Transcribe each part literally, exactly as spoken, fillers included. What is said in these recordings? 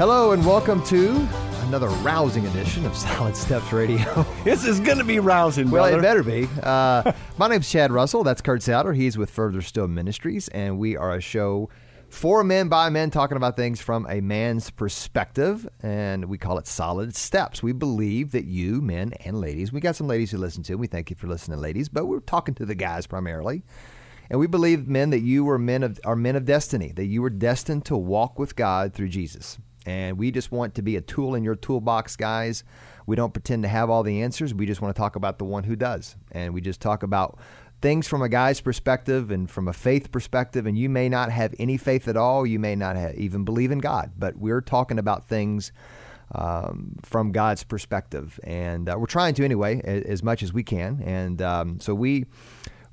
Hello and welcome to another rousing edition of Solid Steps Radio. This is going to be rousing, brother. Well, it better be. Uh, my name's Chad Russell. That's Kurt Souter. He's with Further Still Ministries, and we are a show for men by men talking about things from a man's perspective, and we call it Solid Steps. We believe that you, men and ladies, we got some ladies who listen to. We thank you for listening, ladies, but we're talking to the guys primarily. And we believe, men, that you are men of are men of destiny, that you were destined to walk with God through Jesus. And we just want to be a tool in your toolbox, guys. We don't pretend to have all the answers. We just want to talk about the one who does. And we just talk about things from a guy's perspective and from a faith perspective. And you may not have any faith at all. You may not have, even believe in God. But we're talking about things um, from God's perspective. And uh, we're trying to anyway, as much as we can. And um, so we...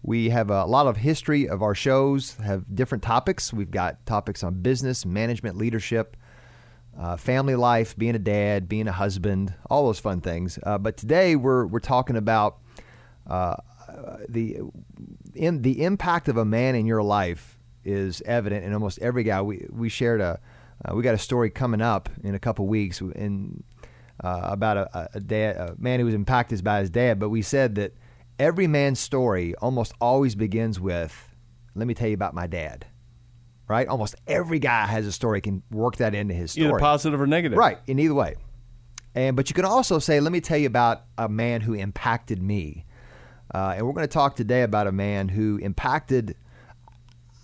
We have a lot of history of our shows, have different topics. We've got topics on business, management, leadership, uh, family life, being a dad, being a husband, all those fun things. Uh, but today we're we're talking about uh, the in, the impact of a man in your life is evident in almost every guy. We we shared a uh, we got a story coming up in a couple weeks in uh, about a, a dad, a man who was impacted by his dad. But we said that every man's story almost always begins with, let me tell you about my dad, right? Almost every guy has a story, can work that into his story. Either positive or negative. Right, in either way. And But you can also say, let me tell you about a man who impacted me. Uh, and we're going to talk today about a man who impacted,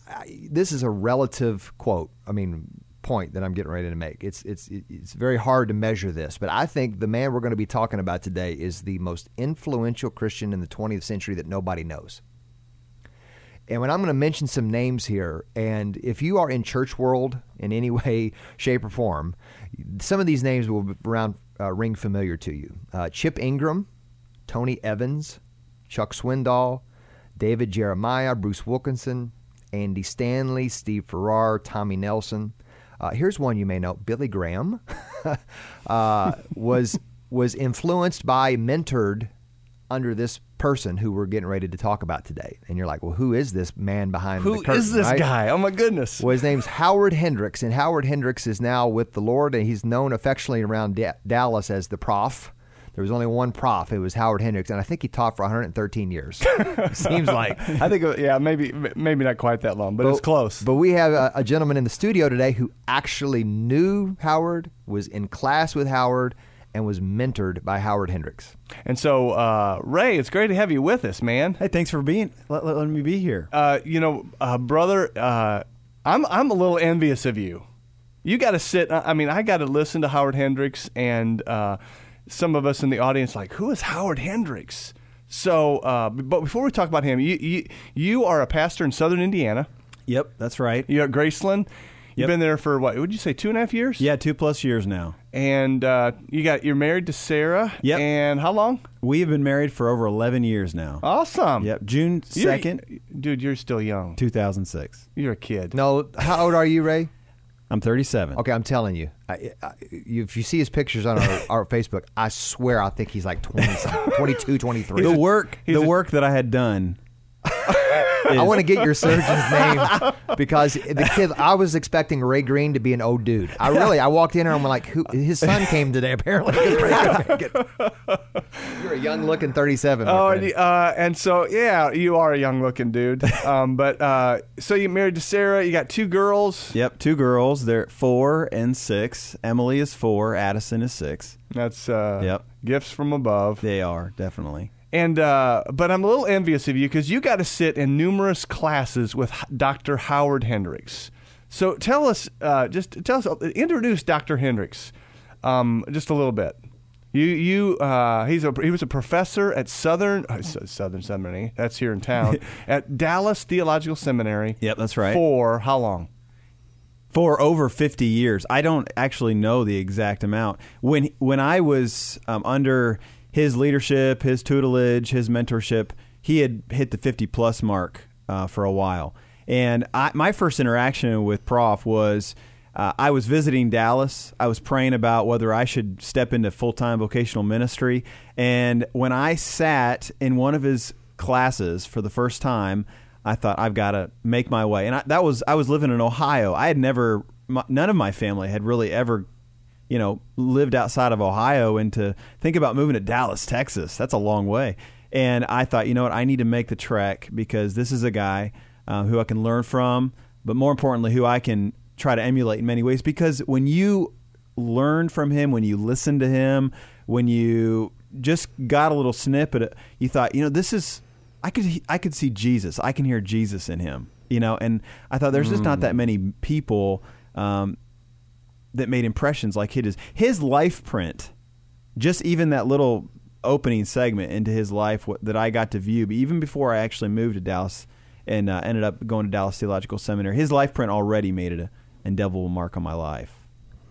uh, this is a relative quote, I mean, point that I'm getting ready to make. It's, it's, it's very hard to measure this, but I think the man we're going to be talking about today is the most influential Christian in the twentieth century that nobody knows. And when I'm going to mention some names here, and if you are in church world in any way, shape, or form, some of these names will around, uh, ring familiar to you. Uh, Chip Ingram, Tony Evans, Chuck Swindoll, David Jeremiah, Bruce Wilkinson, Andy Stanley, Steve Farrar, Tommy Nelson. Uh, here's one you may know. Billy Graham uh, was was influenced by, mentored under this person who we're getting ready to talk about today. And you're like, well, who is this man behind who the curtain? Who is this right? guy? Oh, my goodness. Well, his name's Howard Hendricks, and Howard Hendricks is now with the Lord, and he's known affectionately around da- Dallas as the Prof. There was only one prof. It was Howard Hendricks, and I think he taught for one hundred thirteen years. Seems like. I think, yeah, maybe maybe not quite that long, but, but it's close. But we have a, a gentleman in the studio today who actually knew Howard, was in class with Howard, and was mentored by Howard Hendricks. And so, uh, Ray, it's great to have you with us, man. Hey, thanks for being let, let, let me be here. Uh, you know, uh, brother, uh, I'm I'm a little envious of you. You got to sit. I mean, I got to listen to Howard Hendricks and. Uh, Some of us in the audience like, who is Howard Hendricks? So, uh, but before we talk about him, you, you you are a pastor in Southern Indiana. Yep, that's right. You're at Graceland. Yep. You've been there for what? Would you say two and a half years? Yeah, two plus years now. And uh, you got you're married to Sarah. Yep. And how long? We have been married for over eleven years now. Awesome. Yep. June second. You're, dude, you're still young. Two thousand six. You're a kid. No, how old are you, Ray? I'm thirty-seven. Okay, I'm telling you. I, I, if you see his pictures on our, our Facebook, I swear I think he's like twenty, twenty-two, twenty-three. The work, he's the a, work that I had done. I want to get your surgeon's name because the kid. I was expecting Ray Green to be an old dude. I really. I walked in and I'm like, who, his son came today apparently. You're a young looking thirty-seven. Oh, uh, and so yeah, you are a young looking dude. Um, but uh, so you're married to Sarah. You got two girls. Yep, two girls. They're four and six. Emily is four. Addison is six. That's uh, yep. Gifts from above. They are definitely. And uh, but I'm a little envious of you because you got to sit in numerous classes with Doctor Howard Hendricks. So tell us, uh, just tell us, introduce Doctor Hendricks, um, just a little bit. You you uh, he's a he was a professor at Southern uh, Southern Seminary. That's here in town at Dallas Theological Seminary. Yep, that's right. For how long? For over fifty years. I don't actually know the exact amount. When when I was um, under his leadership, his tutelage, his mentorship, he had hit the fifty-plus mark uh, for a while. And I, my first interaction with Prof was uh, I was visiting Dallas. I was praying about whether I should step into full-time vocational ministry. And when I sat in one of his classes for the first time, I thought, I've got to make my way. And I, that was I was living in Ohio. I had never, my, none of my family had really ever you know, lived outside of Ohio, and to think about moving to Dallas, Texas, that's a long way. And I thought, you know what, I need to make the trek because this is a guy uh, who I can learn from, but more importantly, who I can try to emulate in many ways. Because when you learn from him, when you listen to him, when you just got a little snippet, you thought, you know, this is, I could, I could see Jesus. I can hear Jesus in him, you know? And I thought there's mm. just not that many people um, that made impressions like his, his life print, just even that little opening segment into his life what, that I got to view. But even before I actually moved to Dallas and uh, ended up going to Dallas Theological Seminary, his life print already made it a, an indelible mark on my life.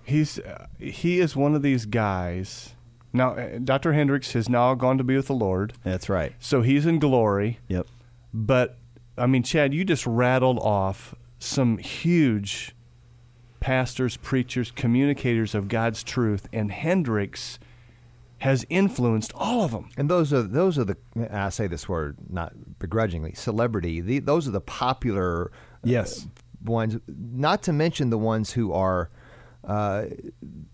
He's, uh, he is one of these guys. Now, Doctor Hendricks has now gone to be with the Lord. That's right. So he's in glory. Yep. But, I mean, Chad, you just rattled off some huge pastors, preachers, communicators of God's truth, and Hendricks has influenced all of them. And those are those are the, and I say this word not begrudgingly, celebrity. The, those are the popular yes. uh, ones, not to mention the ones who are, Uh,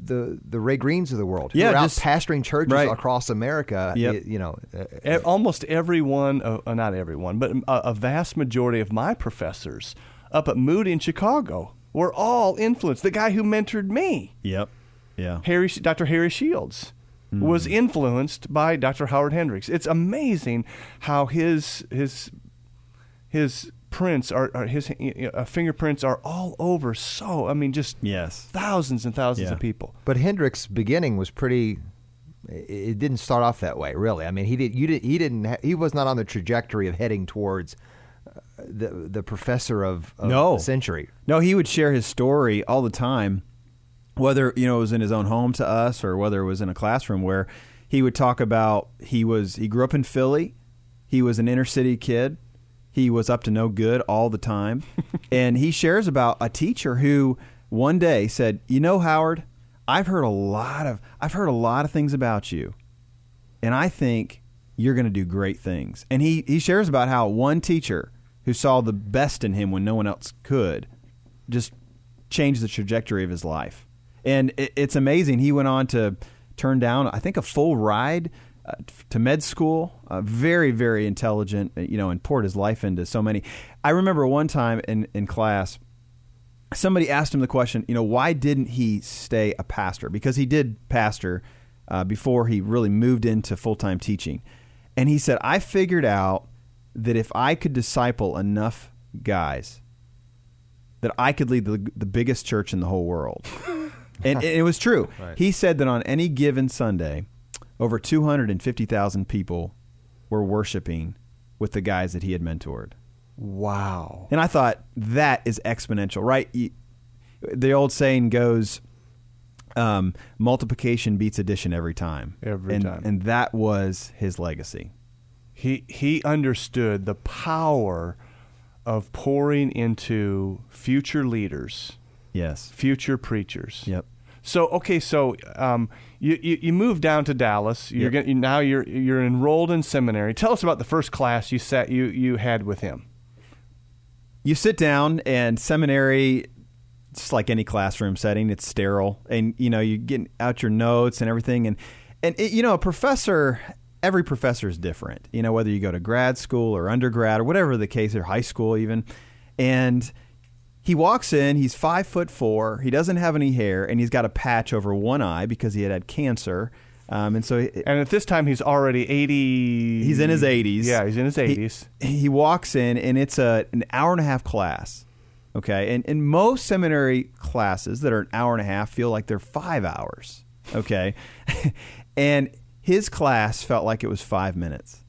the the Ray Greens of the world, who yeah, are just, out pastoring churches right. across America. Yep. You, you know, uh, almost everyone, uh, not everyone, but a, a vast majority of my professors up at Moody in Chicago were all influenced. The guy who mentored me, yep, yeah, Harry, Doctor Harry Shields, mm. was influenced by Doctor Howard Hendricks. It's amazing how his his his. prints are, are his uh, fingerprints are all over. So I mean, just yes, thousands and thousands yeah. of people. But Hendricks' beginning was pretty. It didn't start off that way, really. I mean, he did. You did. He didn't. Ha- he was not on the trajectory of heading towards uh, the the professor of, of no. the century. No, he would share his story all the time, whether you know it was in his own home to us or whether it was in a classroom where he would talk about he was he grew up in Philly, he was an inner city kid. He was up to no good all the time. And he shares about a teacher who one day said, you know, Howard, I've heard a lot of I've heard a lot of things about you. And I think you're going to do great things. And he, he shares about how one teacher who saw the best in him when no one else could just changed the trajectory of his life. And it, it's amazing. He went on to turn down, I think, a full ride to med school, uh, very, very intelligent, you know, and poured his life into so many. I remember one time in, in class, somebody asked him the question, you know, why didn't he stay a pastor? Because he did pastor uh, before he really moved into full-time teaching. And he said, I figured out that if I could disciple enough guys, that I could lead the, the biggest church in the whole world. And it was true. Right. He said that on any given Sunday, over two hundred fifty thousand people were worshiping with the guys that he had mentored. Wow. And I thought, that is exponential, right? You, the old saying goes, um, multiplication beats addition every time. Every and, time. And that was his legacy. He he understood the power of pouring into future leaders. Yes. Future preachers. Yep. So okay, so um, you, you you moved down to Dallas. You're yep. gonna, you, now you're you're enrolled in seminary. Tell us about the first class you sat you you had with him. You sit down, and seminary, just like any classroom setting, it's sterile, and you know you get out your notes and everything, and and it, you know a professor, every professor is different. You know whether you go to grad school or undergrad or whatever the case, or high school even, and. He walks in, he's five foot four, he doesn't have any hair, and he's got a patch over one eye because he had had cancer. Um, and so, he, And at this time, he's already eighty. He's in his eighties. Yeah, he's in his eighties. He, he walks in, and it's a an hour and a half class, okay? And, and most seminary classes that are an hour and a half feel like they're five hours, okay? And his class felt like it was five minutes.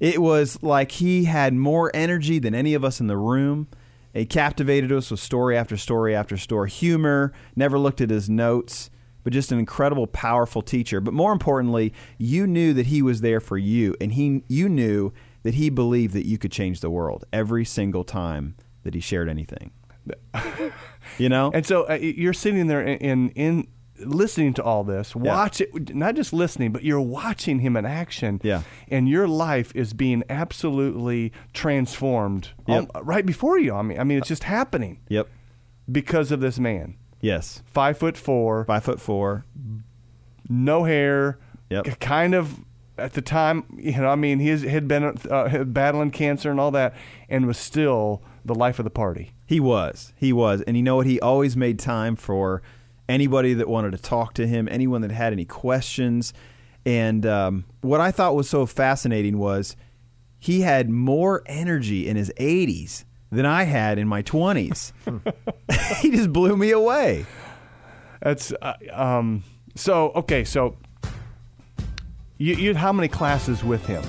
It was like he had more energy than any of us in the room. He captivated us with story after story after story, humor, never looked at his notes, but just an incredible, powerful teacher. But more importantly, you knew that he was there for you, and he, you knew that he believed that you could change the world every single time that he shared anything. You know? And so uh, you're sitting there in, in, in listening to all this, watch yeah. it, not just listening, but you're watching him in action, yeah. and your life is being absolutely transformed yep. um, right before you. I mean, I mean, it's just happening. Yep, because of this man. Yes. Five foot four. Five foot four. No hair. Yep. Kind of, at the time, you know, I mean, he had been uh, battling cancer and all that, and was still the life of the party. He was. He was. And you know what? He always made time for anybody that wanted to talk to him, anyone that had any questions. And um, what I thought was so fascinating was he had more energy in his eighties than I had in my twenties. He just blew me away. That's uh, um, so okay. So you, you had how many classes with him?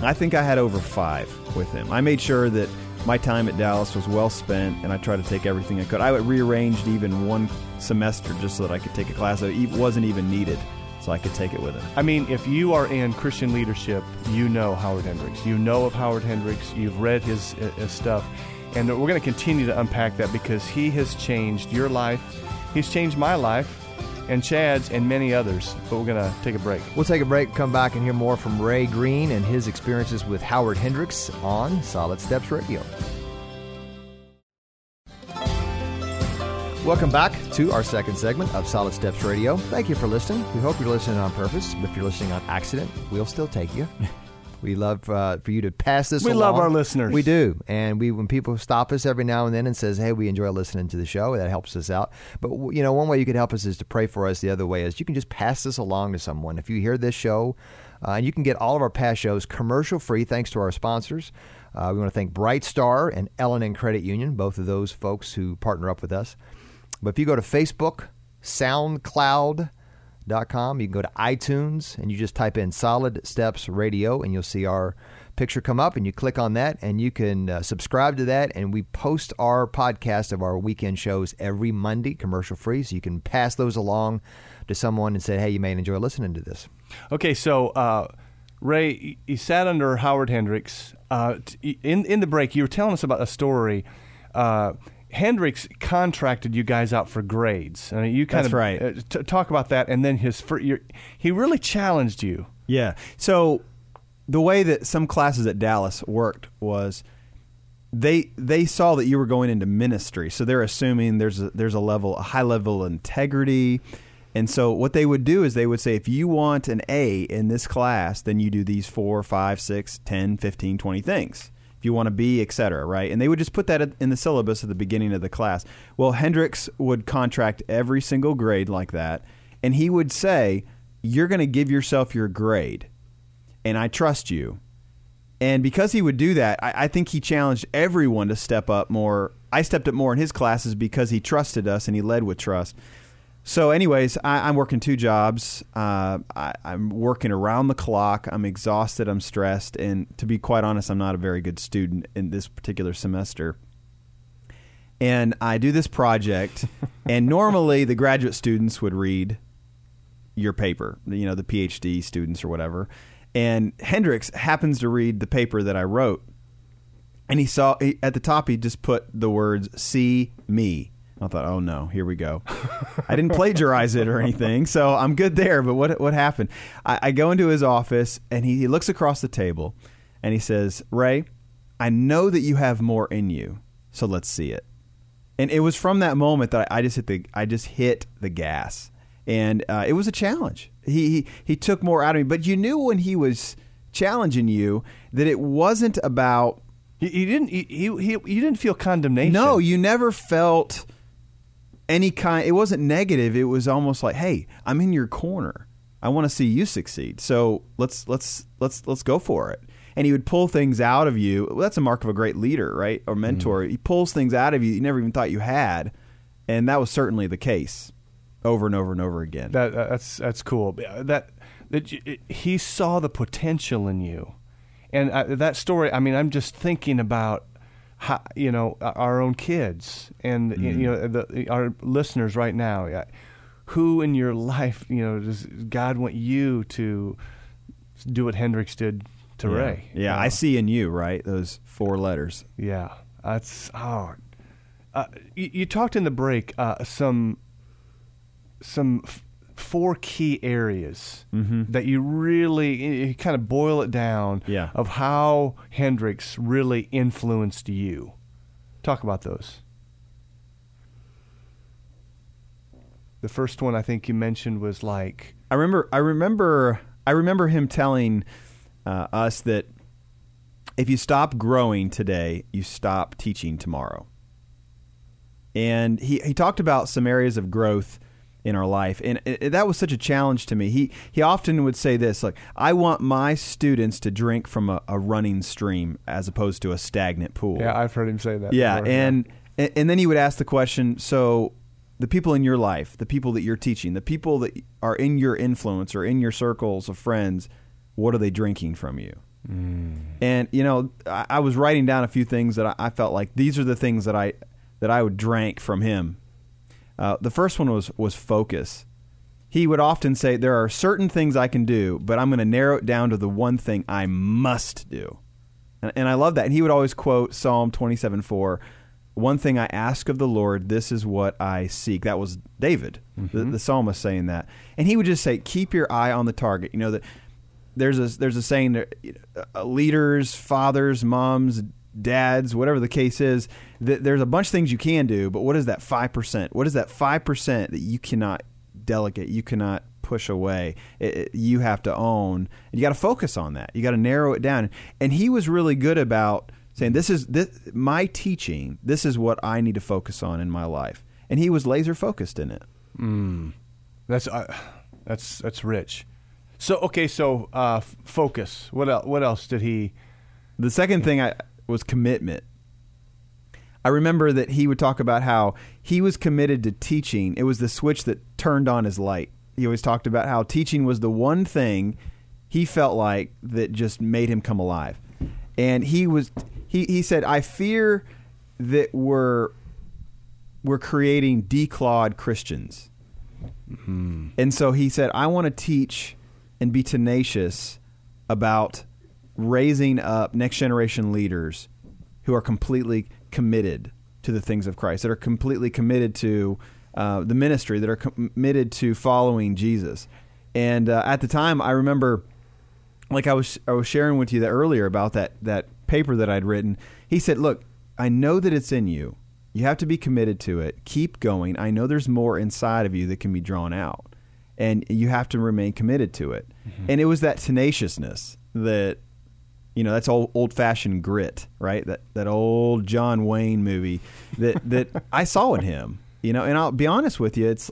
I think I had over five with him. I made sure that my time at Dallas was well spent, and I tried to take everything I could. I rearranged even one semester just so that I could take a class that wasn't even needed, so I could take it with him. I mean, if you are in Christian leadership, you know Howard Hendricks. You know of Howard Hendricks. You've read his, his stuff. And we're going to continue to unpack that because he has changed your life. He's changed my life and Chad's and many others. But we're going to take a break. We'll take a break, come back, and hear more from Ray Green and his experiences with Howard Hendricks on Solid Steps Radio. Welcome back to our second segment of Solid Steps Radio. Thank you for listening. We hope you're listening on purpose. If you're listening on accident, we'll still take you. We love uh, for you to pass this we along. We love our listeners. We do. And we when people stop us every now and then and says, hey, we enjoy listening to the show, that helps us out. But, you know, one way you could help us is to pray for us. The other way is you can just pass this along to someone. If you hear this show, uh, and you can get all of our past shows commercial-free thanks to our sponsors. Uh, we want to thank Bright Star and L and N Credit Union, both of those folks who partner up with us. But if you go to Facebook, soundcloud dot com, you can go to iTunes, and you just type in Solid Steps Radio, and you'll see our picture come up, and you click on that, and you can uh, subscribe to that, and we post our podcast of our weekend shows every Monday, commercial-free, so you can pass those along to someone and say, hey, you may enjoy listening to this. Okay, so uh, Ray, you sat under Howard Hendricks. Uh, in, in the break, you were telling us about a story. Uh Hendricks contracted you guys out for grades. I mean, you kind That's of right. uh, t- talk about that, and then his fir- your, he really challenged you. Yeah. So the way that some classes at Dallas worked was they they saw that you were going into ministry, so they're assuming there's a, there's a level, a high level of integrity, and so what they would do is they would say, if you want an A in this class, then you do these four, five, six, ten, fifteen, twenty things. If you want to be, et cetera, right? And they would just put that in the syllabus at the beginning of the class. Well, Hendricks would contract every single grade like that, and he would say, you're going to give yourself your grade, and I trust you. And because he would do that, I, I think he challenged everyone to step up more. I stepped up more in his classes because he trusted us, and he led with trust. So anyways, I, I'm working two jobs. Uh, I, I'm working around the clock. I'm exhausted. I'm stressed. And to be quite honest, I'm not a very good student in this particular semester. And I do this project. And normally the graduate students would read your paper, you know, the PhD students or whatever. And Hendricks happens to read the paper that I wrote. And he saw he, at the top, he just put the words, see me. I thought, oh, no, here we go. I didn't plagiarize it or anything, so I'm good there. But what what happened? I, I go into his office, and he, he looks across the table, and he says, Ray, I know that you have more in you, so let's see it. And it was from that moment that I, I just hit the I just hit the gas, and uh, it was a challenge. He, he he took more out of me. But you knew when he was challenging you that it wasn't about... You didn't, he, he, he, you didn't feel condemnation. No, you never felt... Any kind, it wasn't negative. It was almost like, "Hey, I'm in your corner. I want to see you succeed. So let's let's let's let's go for it." And he would pull things out of you. Well, that's a mark of a great leader, right? Or mentor. Mm-hmm. He pulls things out of you you never even thought you had, and that was certainly the case, over and over and over again. That, that's that's cool. That that it, he saw the potential in you, and I, that story. I mean, I'm just thinking about. How, you know, our own kids and, mm-hmm. you know, the, our listeners right now, who in your life, you know, does God want you to do what Hendricks did to yeah. Ray? Yeah, you know? I see in you, right? Those four letters. Yeah, that's oh. Uh, you, you talked in the break uh, some, some f- four key areas mm-hmm. that you really you kind of boil it down yeah. of how Hendricks really influenced you. Talk about those. The first one I think you mentioned was like I remember I remember I remember him telling uh, us that if you stop growing today, you stop teaching tomorrow. And he, he talked about some areas of growth in our life, and it, it, that was such a challenge to me. He he often would say this, like, I want my students to drink from a, a running stream as opposed to a stagnant pool. Yeah, I've heard him say that. Yeah, before. and and then he would ask the question, so the people in your life, the people that you're teaching, the people that are in your influence or in your circles of friends, what are they drinking from you? Mm. And, you know, I, I was writing down a few things that I, I felt like these are the things that I that I would drank from him. Uh, the first one was was focus. He would often say, there are certain things I can do, but I'm going to narrow it down to the one thing I must do. And, and I love that. And he would always quote Psalm twenty-seven four, one thing I ask of the Lord, this is what I seek. That was David, mm-hmm. the, the psalmist saying that. And he would just say, keep your eye on the target. You know, that there's a, there's a saying that uh, leaders, fathers, moms, dads, whatever the case is, th- there's a bunch of things you can do, but what is that five percent? What is that five percent that you cannot delegate, you cannot push away, it, it, you have to own? And you got to focus on that. You got to narrow it down. And he was really good about saying, this is this, my teaching, this is what I need to focus on in my life. And he was laser focused in it. Mm. That's uh, that's that's rich. So, okay, so uh, f- focus. What else, what else did he... The second thing I... was commitment. I remember that he would talk about how he was committed to teaching. It was the switch that turned on his light. He always talked about how teaching was the one thing he felt like that just made him come alive. And he was he he said, I fear that we're we're creating declawed Christians. Mm-hmm. And so he said, I want to teach and be tenacious about raising up next generation leaders who are completely committed to the things of Christ, that are completely committed to uh, the ministry, that are committed to following Jesus. And uh, at the time, I remember, like I was I was sharing with you that earlier about that, that paper that I'd written. He said, look, I know that it's in you. You have to be committed to it. Keep going. I know there's more inside of you that can be drawn out. And you have to remain committed to it. Mm-hmm. And it was that tenaciousness that... You know, that's old, old-fashioned grit, right? That that old John Wayne movie that, that I saw in him. You know, and I'll be honest with you, it's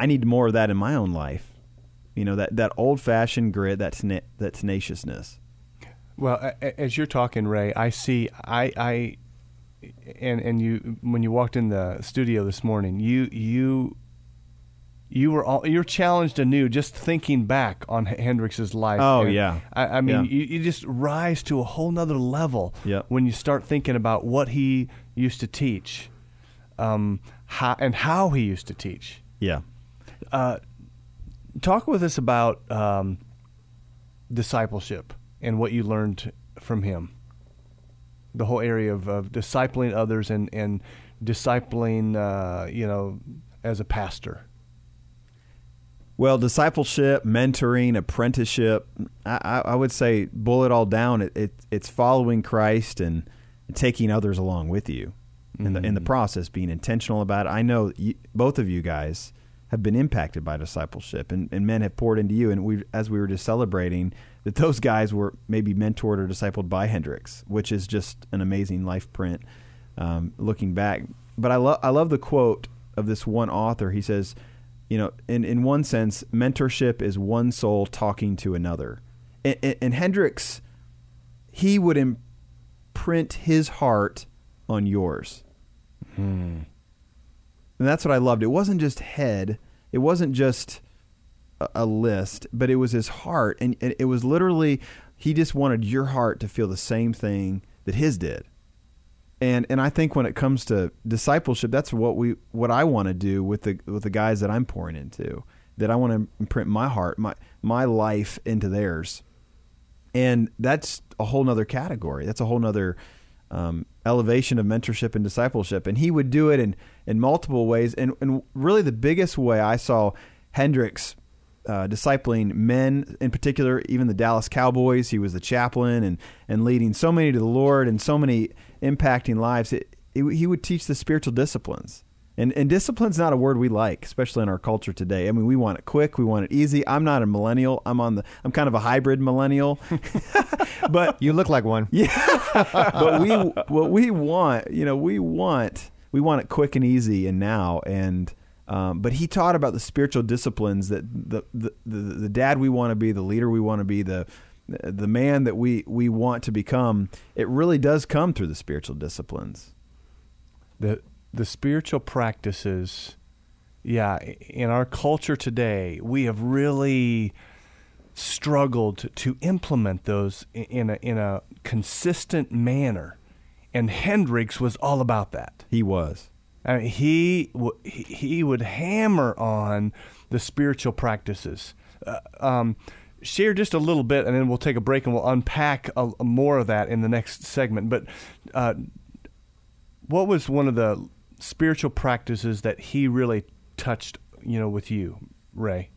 I need more of that in my own life. You know, that, that old-fashioned grit, that tena- that tenaciousness. Well, as you're talking, Ray, I see I I and and you when you walked in the studio this morning, you you. You were all, you're challenged anew just thinking back on Hendricks' life. Oh, and yeah. I, I mean, yeah. You, you just rise to a whole nother level yep. when you start thinking about what he used to teach um, how, and how he used to teach. Yeah. Uh, talk with us about um, discipleship and what you learned from him. The whole area of, of discipling others and, and discipling, uh, you know, as a pastor. Well, discipleship, mentoring, apprenticeship, I, I would say boil it all down. It, it, it's following Christ and taking others along with you mm-hmm. in the in the process, being intentional about it. I know you, both of you guys have been impacted by discipleship, and, and men have poured into you. And we, as we were just celebrating, that those guys were maybe mentored or discipled by Hendricks, which is just an amazing life print um, looking back. But I, lo- I love the quote of this one author. He says... You know, in, in one sense, mentorship is one soul talking to another. And, and, and Hendricks, he would imprint his heart on yours. Hmm. And that's what I loved. It wasn't just head. It wasn't just a, a list, but it was his heart. And, and it was literally, he just wanted your heart to feel the same thing that his did. And and I think when it comes to discipleship, that's what we what I want to do with the with the guys that I'm pouring into. That I want to imprint my heart, my my life into theirs, and that's a whole nother category. That's a whole nother um, elevation of mentorship and discipleship. And he would do it in in multiple ways. And and really the biggest way I saw Hendricks uh, discipling men, in particular, even the Dallas Cowboys. He was the chaplain and and leading so many to the Lord and so many. Impacting lives, it, it, he would teach the spiritual disciplines. And and discipline's not a word we like, especially in our culture today. I mean, we want it quick, we want it easy. I'm not a millennial. I'm on the I'm kind of a hybrid millennial. But you look like one. Yeah. But we what we want, you know, we want we want it quick and easy and now. And um, but he taught about the spiritual disciplines, that the the the, the dad we want to be, the leader we want to be, the the man that we we want to become. It really does come through the spiritual disciplines. The The spiritual practices, yeah, in our culture today, we have really struggled to implement those in a in a consistent manner, and Hendricks was all about that. He was. I mean, he w- he would hammer on the spiritual practices. Uh, um, share just a little bit, and then we'll take a break, and we'll unpack a, a more of that in the next segment. But uh, what was one of the spiritual practices that he really touched, you know, with you, Ray?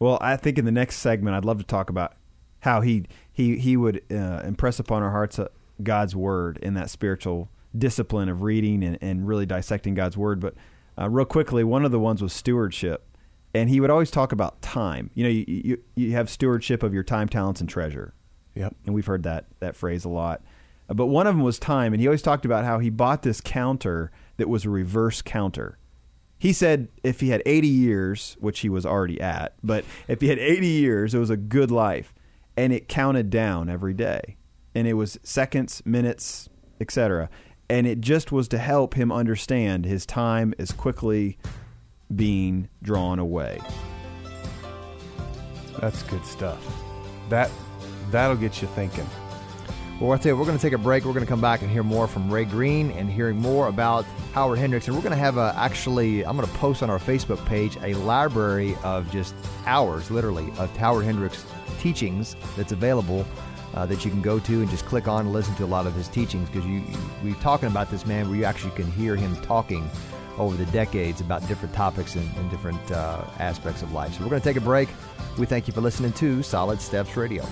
Well, I think in the next segment, I'd love to talk about how he he he would uh, impress upon our hearts uh, God's word in that spiritual discipline of reading and, and really dissecting God's word. But uh, real quickly, one of the ones was stewardship, and he would always talk about time. You know, you you, you have stewardship of your time, talents, and treasure. Yep. And we've heard that that phrase a lot. But one of them was time, and he always talked about how he bought this counter that was a reverse counter. He said if he had eighty years, which he was already at, but if he had eighty years, it was a good life, and it counted down every day, and it was seconds, minutes, et cetera, and it just was to help him understand his time is quickly being drawn away. That's good stuff. That, that'll get you thinking. Well, I tell you, we're going to take a break. We're going to come back and hear more from Ray Green and hearing more about Howard Hendricks. And we're going to have a, actually, I'm going to post on our Facebook page a library of just hours, literally, of Howard Hendricks teachings that's available uh, that you can go to and just click on and listen to a lot of his teachings, because you, you, we're talking about this man where you actually can hear him talking over the decades about different topics and, and different uh, aspects of life. So we're going to take a break. We thank you for listening to Solid Steps Radio.